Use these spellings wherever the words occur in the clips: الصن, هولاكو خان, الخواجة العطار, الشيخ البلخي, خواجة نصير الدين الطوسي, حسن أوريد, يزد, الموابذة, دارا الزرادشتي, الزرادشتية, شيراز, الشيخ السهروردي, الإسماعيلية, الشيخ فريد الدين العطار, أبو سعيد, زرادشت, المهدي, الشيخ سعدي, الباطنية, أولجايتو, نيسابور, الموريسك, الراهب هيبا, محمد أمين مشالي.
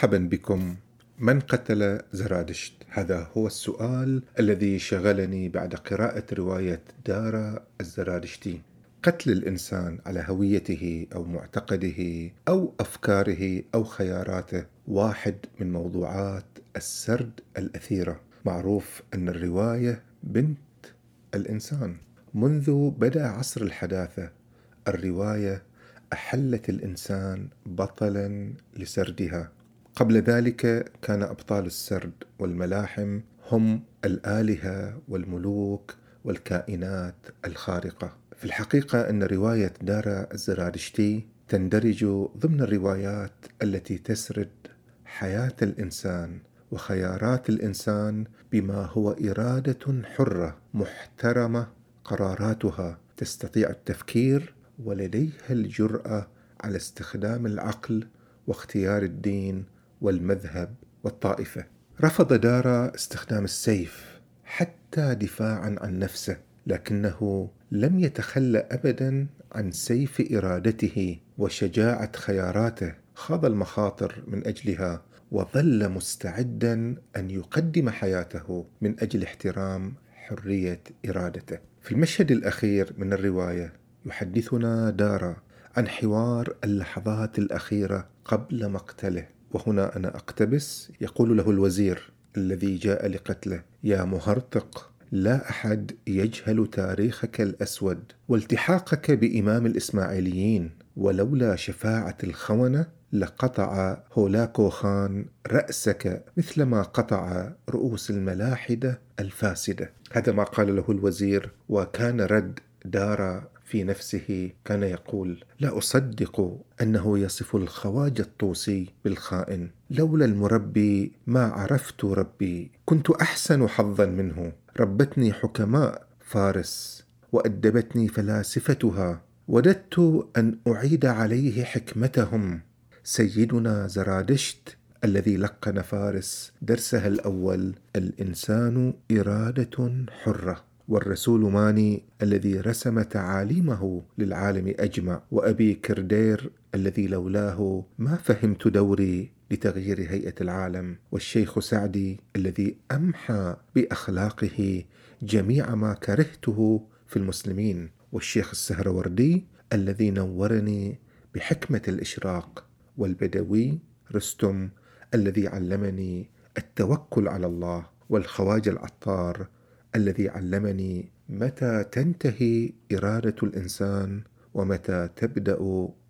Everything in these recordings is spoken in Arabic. مرحبا بكم. من قتل زرادشت؟ هذا هو السؤال الذي شغلني بعد قراءة رواية دارا الزرادشتي. قتل الإنسان على هويته أو معتقده أو أفكاره أو خياراته واحد من موضوعات السرد الأثيرة. معروف أن الرواية بنت الإنسان. منذ بدأ عصر الحداثة الرواية أحلت الإنسان بطلا لسردها. قبل ذلك كان أبطال السرد والملاحم هم الآلهة والملوك والكائنات الخارقة. في الحقيقة أن رواية دارا الزرادشتي تندرج ضمن الروايات التي تسرد حياة الإنسان وخيارات الإنسان بما هو إرادة حرة محترمة قراراتها، تستطيع التفكير ولديها الجرأة على استخدام العقل واختيار الدين والمذهب والطائفة. رفض دارا استخدام السيف حتى دفاعا عن نفسه، لكنه لم يتخلى أبدا عن سيف إرادته وشجاعة خياراته. خاض المخاطر من أجلها وظل مستعدا أن يقدم حياته من أجل احترام حرية إرادته. في المشهد الأخير من الرواية يحدثنا دارا عن حوار اللحظات الأخيرة قبل مقتله. وهنا أنا أقتبس. يقول له الوزير الذي جاء لقتله: يا مهرطق، لا أحد يجهل تاريخك الأسود والتحاقك بإمام الإسماعيليين، ولولا شفاعة الخونة لقطع هولاكو خان رأسك مثلما قطع رؤوس الملاحدة الفاسدة. هذا ما قال له الوزير. وكان رد دارا في نفسه، كان يقول: لا أصدق أنه يصف الخواجة الطوسي بالخائن. لولا المربي ما عرفت ربي، كنت أحسن حظا منه. ربتني حكماء فارس وأدبتني فلاسفتها، وددت أن أعيد عليه حكمتهم. سيدنا زرادشت الذي لقن فارس درسها الأول: الإنسان إرادة حرة. والرسول ماني الذي رسم تعاليمه للعالم أجمع، وأبي كردير الذي لولاه ما فهمت دوري لتغيير هيئة العالم، والشيخ سعدي الذي أمحى بأخلاقه جميع ما كرهته في المسلمين، والشيخ السهروردي الذي نورني بحكمة الإشراق، والبدوي رستم الذي علمني التوكل على الله، والخواجة العطار الذي علمني متى تنتهي إرادة الإنسان ومتى تبدأ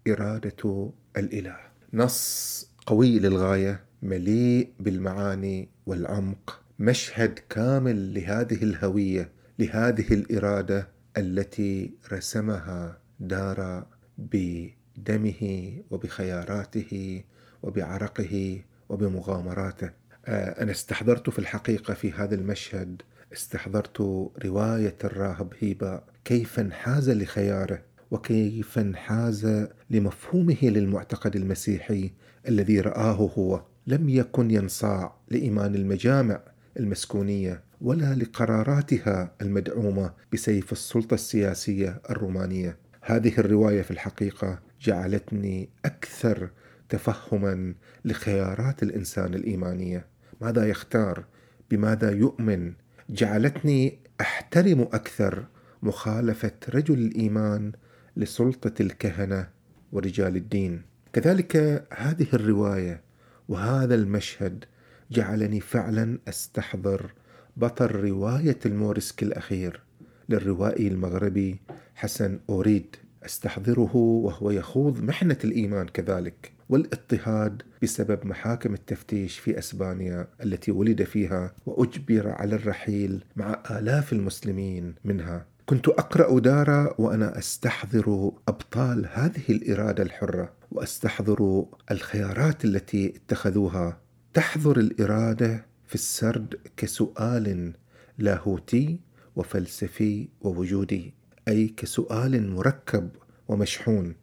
إرادة الإله. نص قوي للغاية، مليء بالمعاني والعمق، مشهد كامل لهذه الهوية، لهذه الإرادة التي رسمها دارا بدمه وبخياراته وبعرقه وبمغامراته. أنا استحضرت في الحقيقة في هذا المشهد، استحضرت رواية الراهب هيبا، كيف انحاز لخياره وكيف انحاز لمفهومه للمعتقد المسيحي الذي رآه هو. لم يكن ينصاع لإيمان المجامع المسكونية ولا لقراراتها المدعومة بسيف السلطة السياسية الرومانية. هذه الرواية في الحقيقة جعلتني أكثر تفهما لخيارات الإنسان الإيمانية، ماذا يختار، بماذا يؤمن. جعلتني أحترم أكثر مخالفة رجل الإيمان لسلطة الكهنة ورجال الدين. كذلك هذه الرواية وهذا المشهد جعلني فعلا أستحضر بطل رواية الموريسك الأخير للروائي المغربي حسن أوريد، أستحضره وهو يخوض محنة الإيمان كذلك والاضطهاد بسبب محاكم التفتيش في أسبانيا التي ولد فيها وأجبر على الرحيل مع آلاف المسلمين منها. كنت أقرأ دارا وأنا أستحضر أبطال هذه الإرادة الحرة وأستحضر الخيارات التي اتخذوها. تحضر الإرادة في السرد كسؤال لاهوتي وفلسفي ووجودي، أي كسؤال مركب ومشحون.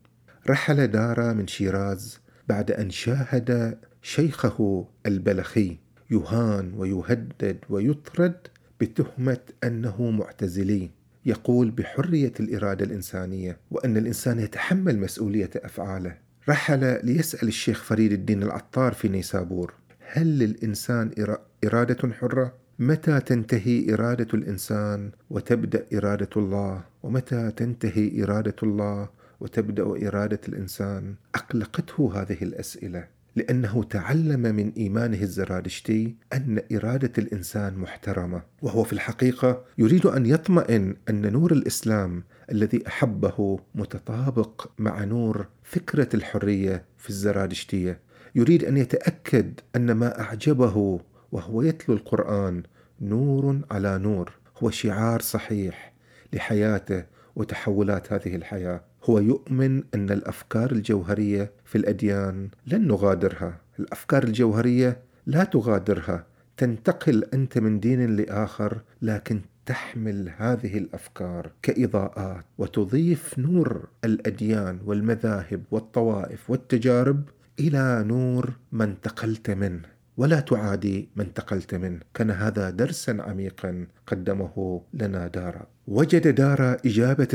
رحل دارا من شيراز بعد أن شاهد شيخه البلخي يهان ويهدد ويطرد بتهمة أنه معتزلي، يقول بحرية الإرادة الإنسانية وأن الإنسان يتحمل مسؤولية أفعاله. رحل ليسأل الشيخ فريد الدين العطار في نيسابور: هل للإنسان إرادة حرة؟ متى تنتهي إرادة الإنسان وتبدأ إرادة الله؟ ومتى تنتهي إرادة الله وتبدأ إرادة الإنسان؟ أقلقته هذه الأسئلة لأنه تعلم من إيمانه الزرادشتي أن إرادة الإنسان محترمة، وهو في الحقيقة يريد أن يطمئن أن نور الإسلام الذي أحبه متطابق مع نور فكرة الحرية في الزرادشتية. يريد أن يتأكد أن ما أعجبه وهو يتلو القرآن نور على نور هو شعار صحيح لحياته وتحولات هذه الحياة. هو يؤمن أن الأفكار الجوهرية في الأديان لن نغادرها، الأفكار الجوهرية لا تغادرها، تنتقل أنت من دين لآخر لكن تحمل هذه الأفكار كإضاءات وتضيف نور الأديان والمذاهب والطوائف والتجارب إلى نور ما انتقلت منه، ولا تعادي ما انتقلت منه. كان هذا درسا عميقا قدمه لنا دارا. وجد دارا إجابة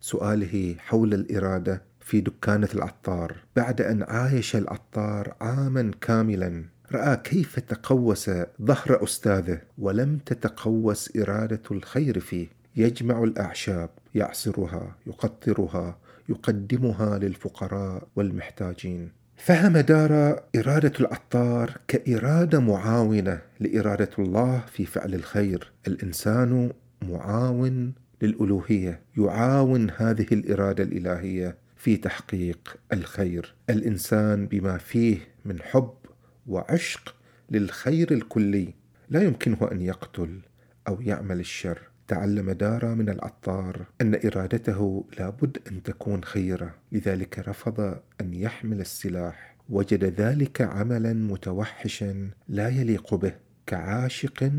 سؤاله حول الإرادة في دكانة العطار بعد أن عايش العطار عاما كاملا. رأى كيف تقوس ظهر أستاذه ولم تتقوس إرادة الخير فيه. يجمع الأعشاب، يعصرها، يقطرها، يقدمها للفقراء والمحتاجين. فهم دارا إرادة العطار كإرادة معاونة لإرادة الله في فعل الخير. الإنسان معاون للألوهية، يعاون هذه الإرادة الإلهية في تحقيق الخير. الإنسان بما فيه من حب وعشق للخير الكلي لا يمكنه أن يقتل أو يعمل الشر. تعلم دارا من العطار أن إرادته لابد أن تكون خيرة، لذلك رفض أن يحمل السلاح. وجد ذلك عملا متوحشا لا يليق به كعاشق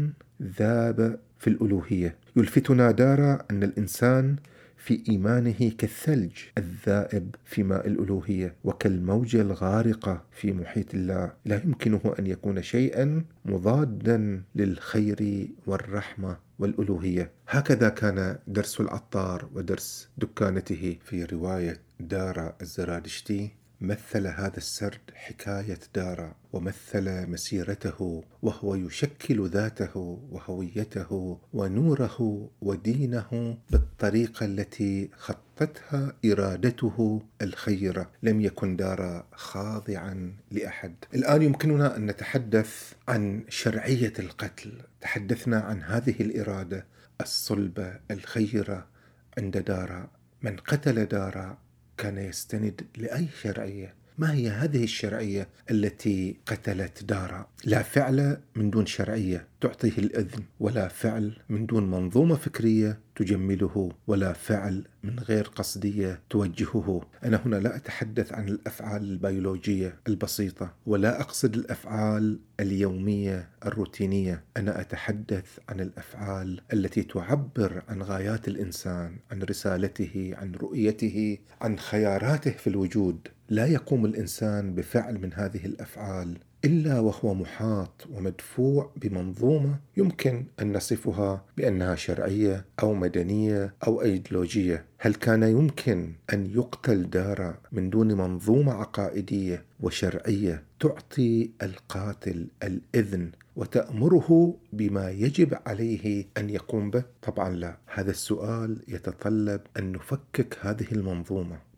ذاب في الألوهية. يلفتنا دارا أن الإنسان في إيمانه كالثلج الذائب في ماء الألوهية وكالموجة الغارقة في محيط الله، لا يمكنه أن يكون شيئا مضادا للخير والرحمة والألوهية. هكذا كان درس العطار ودرس دكانته. في رواية دارا الزرادشتي مثل هذا السرد حكاية دارا، ومثل مسيرته وهو يشكل ذاته وهويته ونوره ودينه بالطريقة التي خطتها إرادته الخيرة. لم يكن دارا خاضعا لأحد. الآن يمكننا أن نتحدث عن شرعية القتل. تحدثنا عن هذه الإرادة الصلبة الخيرة عند دارا. من قتل دارا كان يستند لأي شرعية؟ ما هي هذه الشرعية التي قتلت دارا؟ لا فعل من دون شرعية تعطيه الإذن، ولا فعل من دون منظومة فكرية تجمله، ولا فعل من غير قصدية توجهه. أنا هنا لا أتحدث عن الأفعال البيولوجية البسيطة، ولا أقصد الأفعال اليومية الروتينية. أنا أتحدث عن الأفعال التي تعبر عن غايات الإنسان، عن رسالته، عن رؤيته، عن خياراته في الوجود. لا يقوم الإنسان بفعل من هذه الأفعال إلا وهو محاط ومدفوع بمنظومة يمكن أن نصفها بأنها شرعية أو مدنية أو أيديولوجية. هل كان يمكن أن يقتل دارا من دون منظومة عقائدية وشرعية تعطي القاتل الإذن وتأمره بما يجب عليه أن يقوم به؟ طبعا لا. هذا السؤال يتطلب أن نفكك هذه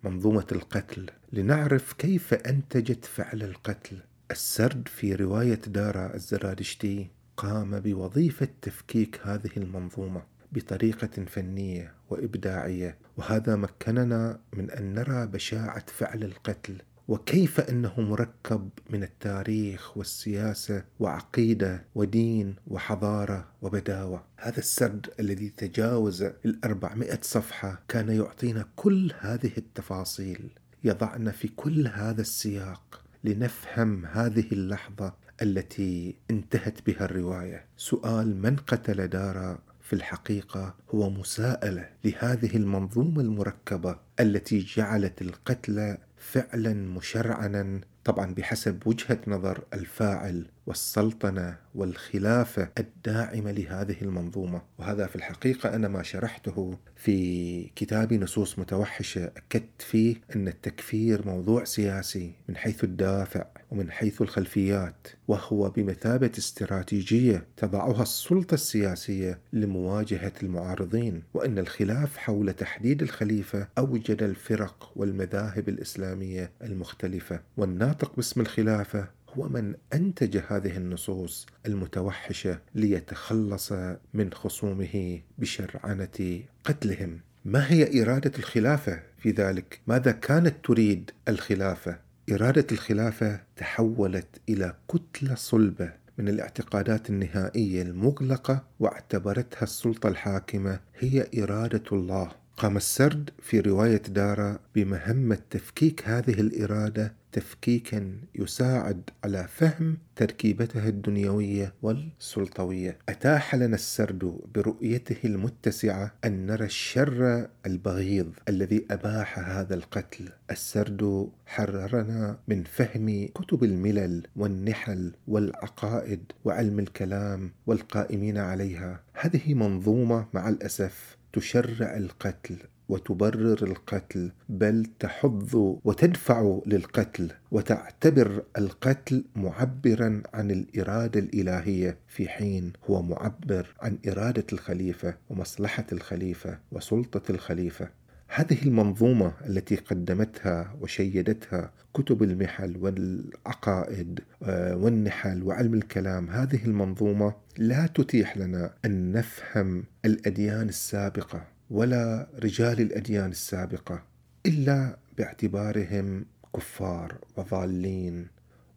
منظومة القتل لنعرف كيف أنتجت فعل القتل. السرد في رواية دارا الزرادشتي قام بوظيفة تفكيك هذه المنظومة بطريقة فنية وإبداعية، وهذا مكننا من أن نرى بشاعة فعل القتل وكيف أنه مركب من التاريخ والسياسة وعقيدة ودين وحضارة وبداوة. هذا السرد الذي تجاوز 400 صفحة كان يعطينا كل هذه التفاصيل، يضعنا في كل هذا السياق لنفهم هذه اللحظة التي انتهت بها الرواية. سؤال من قتل دارا في الحقيقة هو مساءلة لهذه المنظومة المركبة التي جعلت القتل فعلا مشرعنا، طبعا بحسب وجهة نظر الفاعل والسلطنة والخلافة الداعمة لهذه المنظومة. وهذا في الحقيقة أنا ما شرحته في كتاب نصوص متوحشة، أكدت فيه أن التكفير موضوع سياسي من حيث الدافع ومن حيث الخلفيات، وهو بمثابة استراتيجية تبعها السلطة السياسية لمواجهة المعارضين، وأن الخلاف حول تحديد الخليفة أوجد الفرق والمذاهب الإسلامية المختلفة. والناطق باسم الخلافة هو من أنتج هذه النصوص المتوحشة ليتخلص من خصومه بشرعنة قتلهم. ما هي إرادة الخلافة في ذلك؟ ماذا كانت تريد الخلافة؟ إرادة الخلافة تحولت إلى كتلة صلبة من الاعتقادات النهائية المغلقة، واعتبرتها السلطة الحاكمة هي إرادة الله. قام السرد في رواية دارا بمهمة تفكيك هذه الإرادة تفكيكا يساعد على فهم تركيبتها الدنيوية والسلطوية. أتاح لنا السرد برؤيته المتسعة أن نرى الشر البغيض الذي أباح هذا القتل. السرد حررنا من فهم كتب الملل والنحل والعقائد وعلم الكلام والقائمين عليها. هذه منظومة مع الأسف تشرع القتل وتبرر القتل، بل تحض وتدفع للقتل، وتعتبر القتل معبرا عن الإرادة الإلهية، في حين هو معبر عن إرادة الخليفة ومصلحة الخليفة وسلطة الخليفة. هذه المنظومة التي قدمتها وشيدتها كتب المحل والعقائد والنحل وعلم الكلام، هذه المنظومة لا تتيح لنا أن نفهم الأديان السابقة ولا رجال الأديان السابقة إلا باعتبارهم كفار وضالين،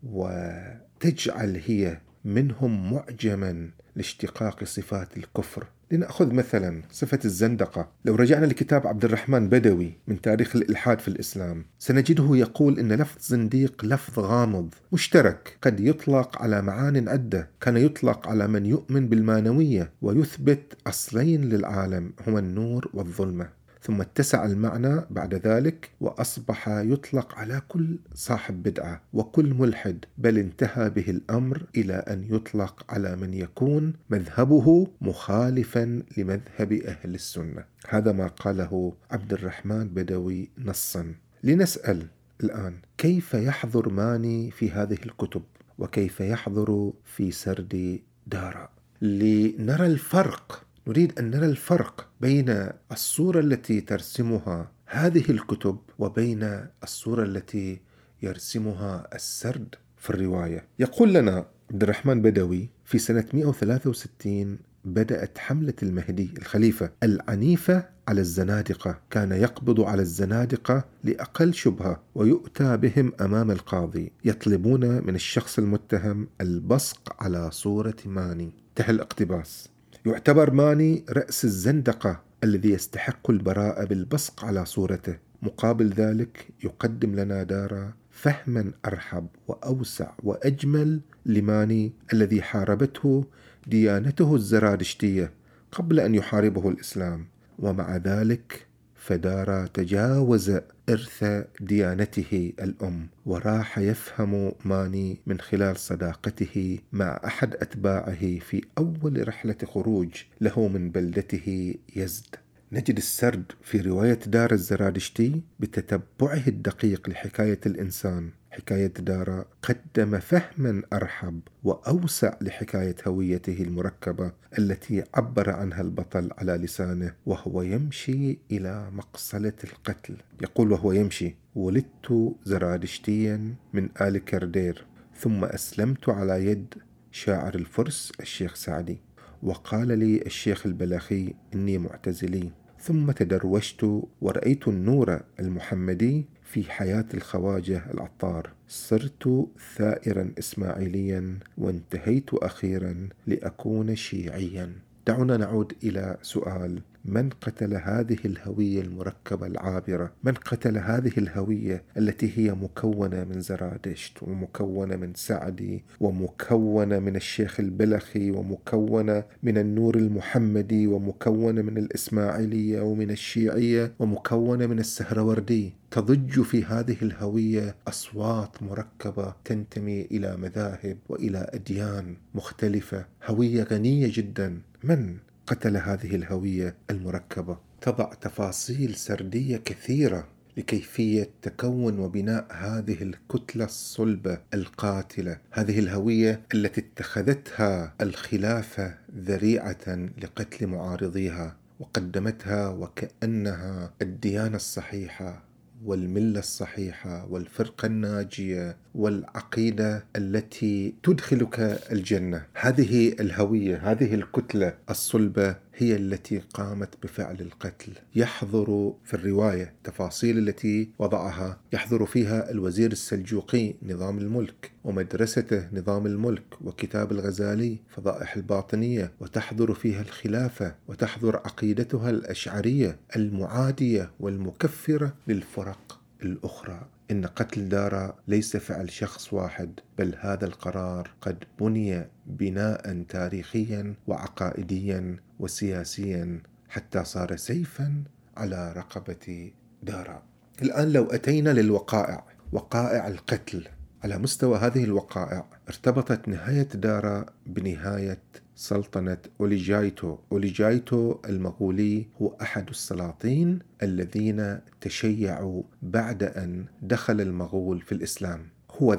وتجعل هي منهم معجما لاشتقاق صفات الكفر. لنأخذ مثلا صفة الزندقة. لو رجعنا لكتاب عبد الرحمن بدوي من تاريخ الإلحاد في الإسلام، سنجده يقول إن لفظ زنديق لفظ غامض مشترك قد يطلق على معان عدة. كان يطلق على من يؤمن بالمانوية ويثبت أصلين للعالم هما النور والظلمة، ثم اتسع المعنى بعد ذلك وأصبح يطلق على كل صاحب بدعة وكل ملحد، بل انتهى به الأمر إلى أن يطلق على من يكون مذهبه مخالفا لمذهب أهل السنة. هذا ما قاله عبد الرحمن بدوي نصا. لنسأل الآن، كيف يحضر ماني في هذه الكتب؟ وكيف يحضر في سرد دارا؟ لنرى الفرق. نريد أن نرى الفرق بين الصورة التي ترسمها هذه الكتب وبين الصورة التي يرسمها السرد في الرواية. يقول لنا عبد الرحمن بدوي: في سنة 163 بدأت حملة المهدي الخليفة العنيفة على الزنادقة. كان يقبض على الزنادقة لأقل شبهة ويؤتى بهم أمام القاضي، يطلبون من الشخص المتهم البصق على صورة ماني. انتهى الاقتباس. يعتبر ماني رأس الزندقة الذي يستحق البراءة بالبصق على صورته. مقابل ذلك يقدم لنا دارا فهما أرحب وأوسع وأجمل لماني الذي حاربته ديانته الزرادشتية قبل أن يحاربه الإسلام، ومع ذلك فدارا تجاوز إرث ديانته الأم، وراح يفهم ماني من خلال صداقته مع أحد أتباعه في أول رحلة خروج له من بلدته يزد. نجد السرد في رواية دارا الزرادشتي بتتبعه الدقيق لحكاية الإنسان، حكاية دارا، قدم فهما أرحب وأوسع لحكاية هويته المركبة التي عبر عنها البطل على لسانه وهو يمشي إلى مقصلة القتل. يقول وهو يمشي: ولدت زرادشتيا من آل كردير، ثم أسلمت على يد شاعر الفرس الشيخ سعدي، وقال لي الشيخ البلخي إني معتزلي، ثم تدروشت ورأيت النور المحمدي في حياة الخواجة العطار، صرت ثائرا إسماعيليا وانتهيت أخيرا لأكون شيعيا. دعونا نعود إلى سؤال: من قتل هذه الهوية المركبة العابرة، من قتل هذه الهوية التي هي مكونة من زرادشت ومكونة من سعدي ومكونة من الشيخ البلخي ومكونة من النور المحمدي ومكونة من الإسماعيلية ومن الشيعية ومكونة من السهروردي. تضج في هذه الهوية أصوات مركبة تنتمي إلى مذاهب وإلى أديان مختلفة، هوية غنية جدا. من قتل هذه الهوية المركبة؟ تضع تفاصيل سردية كثيرة لكيفية تكون وبناء هذه الكتلة الصلبة القاتلة، هذه الهوية التي اتخذتها الخلافة ذريعة لقتل معارضيها وقدمتها وكأنها الديانة الصحيحة والملة الصحيحة والفرقة الناجية والعقيدة التي تدخلك الجنة. هذه الهوية، هذه الكتلة الصلبة هي التي قامت بفعل القتل. يحضر في الرواية تفاصيل التي وضعها، يحضر فيها الوزير السلجوقي نظام الملك ومدرسته نظام الملك وكتاب الغزالي فضائح الباطنية، وتحضر فيها الخلافة وتحضر عقيدتها الأشعرية المعادية والمكفرة للفرق الأخرى. إن قتل دارا ليس فعل شخص واحد، بل هذا القرار قد بني بناء تاريخيا وعقائديا وسياسيا حتى صار سيفا على رقبة دارا. الآن لو أتينا للوقائع، وقائع القتل، على مستوى هذه الوقائع ارتبطت نهاية دارا بنهاية سلطنة أولجايتو. أولجايتو المغولي هو أحد السلاطين الذين تشيعوا بعد أن دخل المغول في الإسلام. هو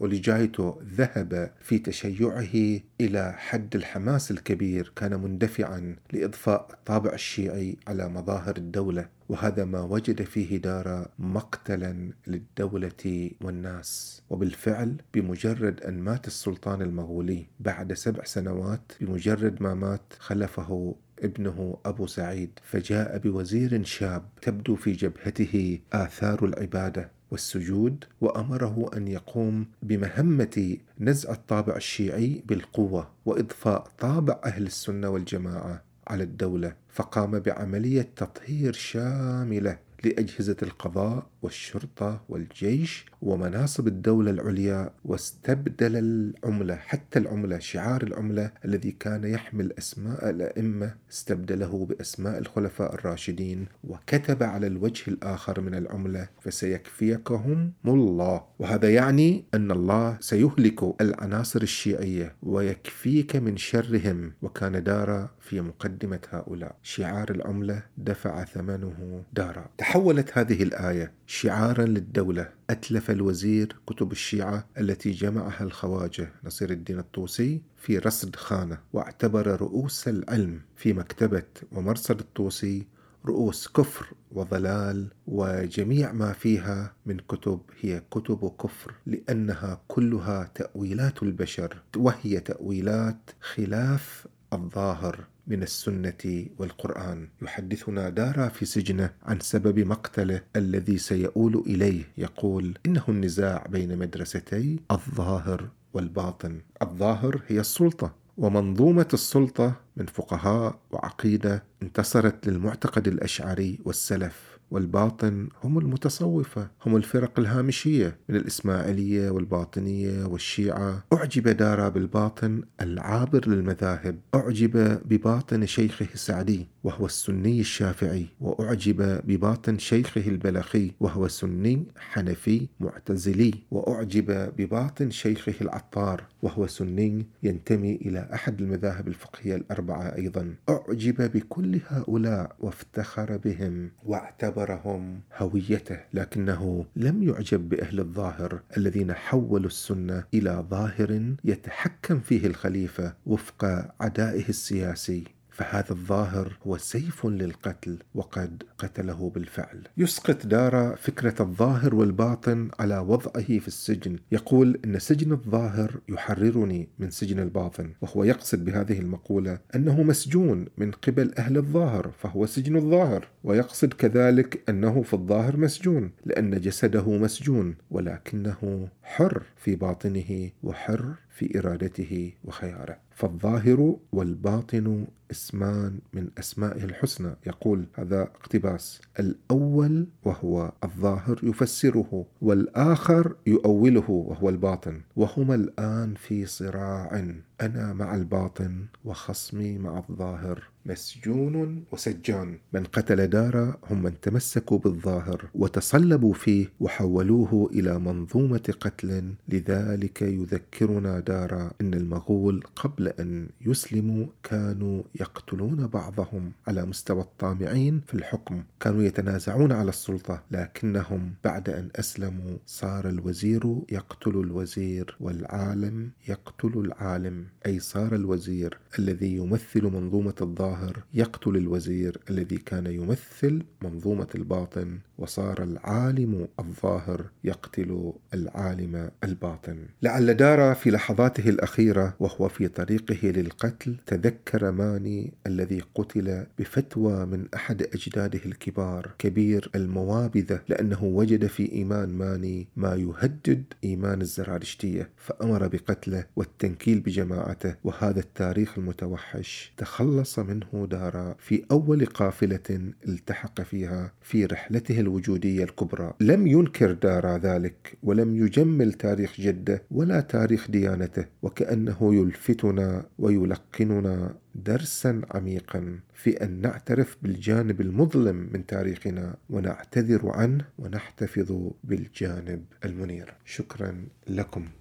أولجايتو ذهب في تشيعه إلى حد الحماس الكبير، كان مندفعا لإضفاء الطابع الشيعي على مظاهر الدولة، وهذا ما وجد فيه دارا مقتلا للدولة والناس. وبالفعل بمجرد أن مات السلطان المغولي بعد 7 سنوات، بمجرد ما مات خلفه ابنه أبو سعيد، فجاء بوزير شاب تبدو في جبهته آثار العبادة والسجود، وأمره أن يقوم بمهمة نزع الطابع الشيعي بالقوة وإضفاء طابع أهل السنة والجماعة على الدولة. فقام بعملية تطهير شاملة لأجهزة القضاء والشرطة والجيش ومناصب الدولة العليا، واستبدل العملة، حتى العملة، شعار العملة الذي كان يحمل أسماء الأئمة استبدله بأسماء الخلفاء الراشدين، وكتب على الوجه الآخر من العملة فسيكفيكهم الله. وهذا يعني أن الله سيهلك العناصر الشيعية ويكفيك من شرهم. وكان دارا في مقدمة هؤلاء. شعار العملة دفع ثمنه دارا. تحولت هذه الآية شعارا للدولة. أتلف الوزير كتب الشيعة التي جمعها الخواجة نصير الدين الطوسي في رصد خانة، واعتبر رؤوس العلم في مكتبة ومرصد الطوسي رؤوس كفر وضلال، وجميع ما فيها من كتب هي كتب كفر، لأنها كلها تأويلات البشر، وهي تأويلات خلاف الظاهر من السنة والقرآن. يحدثنا دارا في سجنه عن سبب مقتله الذي سيؤول إليه، يقول: إنه النزاع بين مدرستي الظاهر والباطن. الظاهر هي السلطة، ومنظومة السلطة من فقهاء وعقيدة انتصرت للمعتقد الأشعري والسلف، والباطن هم المتصوفة، هم الفرق الهامشية من الإسماعيلية والباطنية والشيعة. أعجب دارا بالباطن العابر للمذاهب، أعجب بباطن شيخه سعدي وهو السني الشافعي، وأعجب بباطن شيخه البلخي وهو سني حنفي معتزلي، وأعجب بباطن شيخه العطار وهو سني ينتمي إلى أحد المذاهب الفقهية الأربعة أيضا. أعجب بكل هؤلاء وافتخر بهم واعتبرهم هويته، لكنه لم يعجب بأهل الظاهر الذين حولوا السنة إلى ظاهر يتحكم فيه الخليفة وفق عدائه السياسي. فهذا الظاهر هو سيف للقتل، وقد قتله بالفعل. يسقط دارا فكرة الظاهر والباطن على وضعه في السجن، يقول: إن سجن الظاهر يحررني من سجن الباطن. وهو يقصد بهذه المقولة أنه مسجون من قبل أهل الظاهر فهو سجن الظاهر، ويقصد كذلك أنه في الظاهر مسجون لأن جسده مسجون، ولكنه حر في باطنه وحر في إرادته وخياره. فالظاهر والباطن اسمان من أسمائه الحسنى. يقول هذا اقتباس. الأول وهو الظاهر يفسره، والآخر يؤوله وهو الباطن، وهما الآن في صراع، أنا مع الباطن وخصمي مع الظاهر، مسجون وسجان. من قتل دارا هم من تمسكوا بالظاهر وتصلبوا فيه وحولوه إلى منظومة قتل. لذلك يذكرنا دارا إن المغول قبل أن يسلموا كانوا يقتلون بعضهم على مستوى الطامعين في الحكم، كانوا يتنازعون على السلطة، لكنهم بعد أن أسلموا صار الوزير يقتل الوزير والعالم يقتل العالم، أي صار الوزير الذي يمثل منظومة الظاهر يقتل الوزير الذي كان يمثل منظومة الباطن، وصار العالم الظاهر يقتل العالم الباطن. لعل دارا في لحظاته الأخيرة وهو في طريقه للقتل تذكر ماني الذي قتل بفتوى من أحد أجداده الكبار كبير الموابذة، لأنه وجد في إيمان ماني ما يهدد إيمان الزرادشتية، فأمر بقتله والتنكيل بجماعته. وهذا التاريخ المتوحش تخلص منه دارا في أول قافلة التحق فيها في رحلته الوجودية الكبرى. لم ينكر دارا ذلك، ولم يجمل تاريخ جده ولا تاريخ ديانته، وكأنه يلفتنا ويلقننا درسا عميقا في أن نعترف بالجانب المظلم من تاريخنا ونعتذر عنه ونحتفظ بالجانب المنير. شكرا لكم.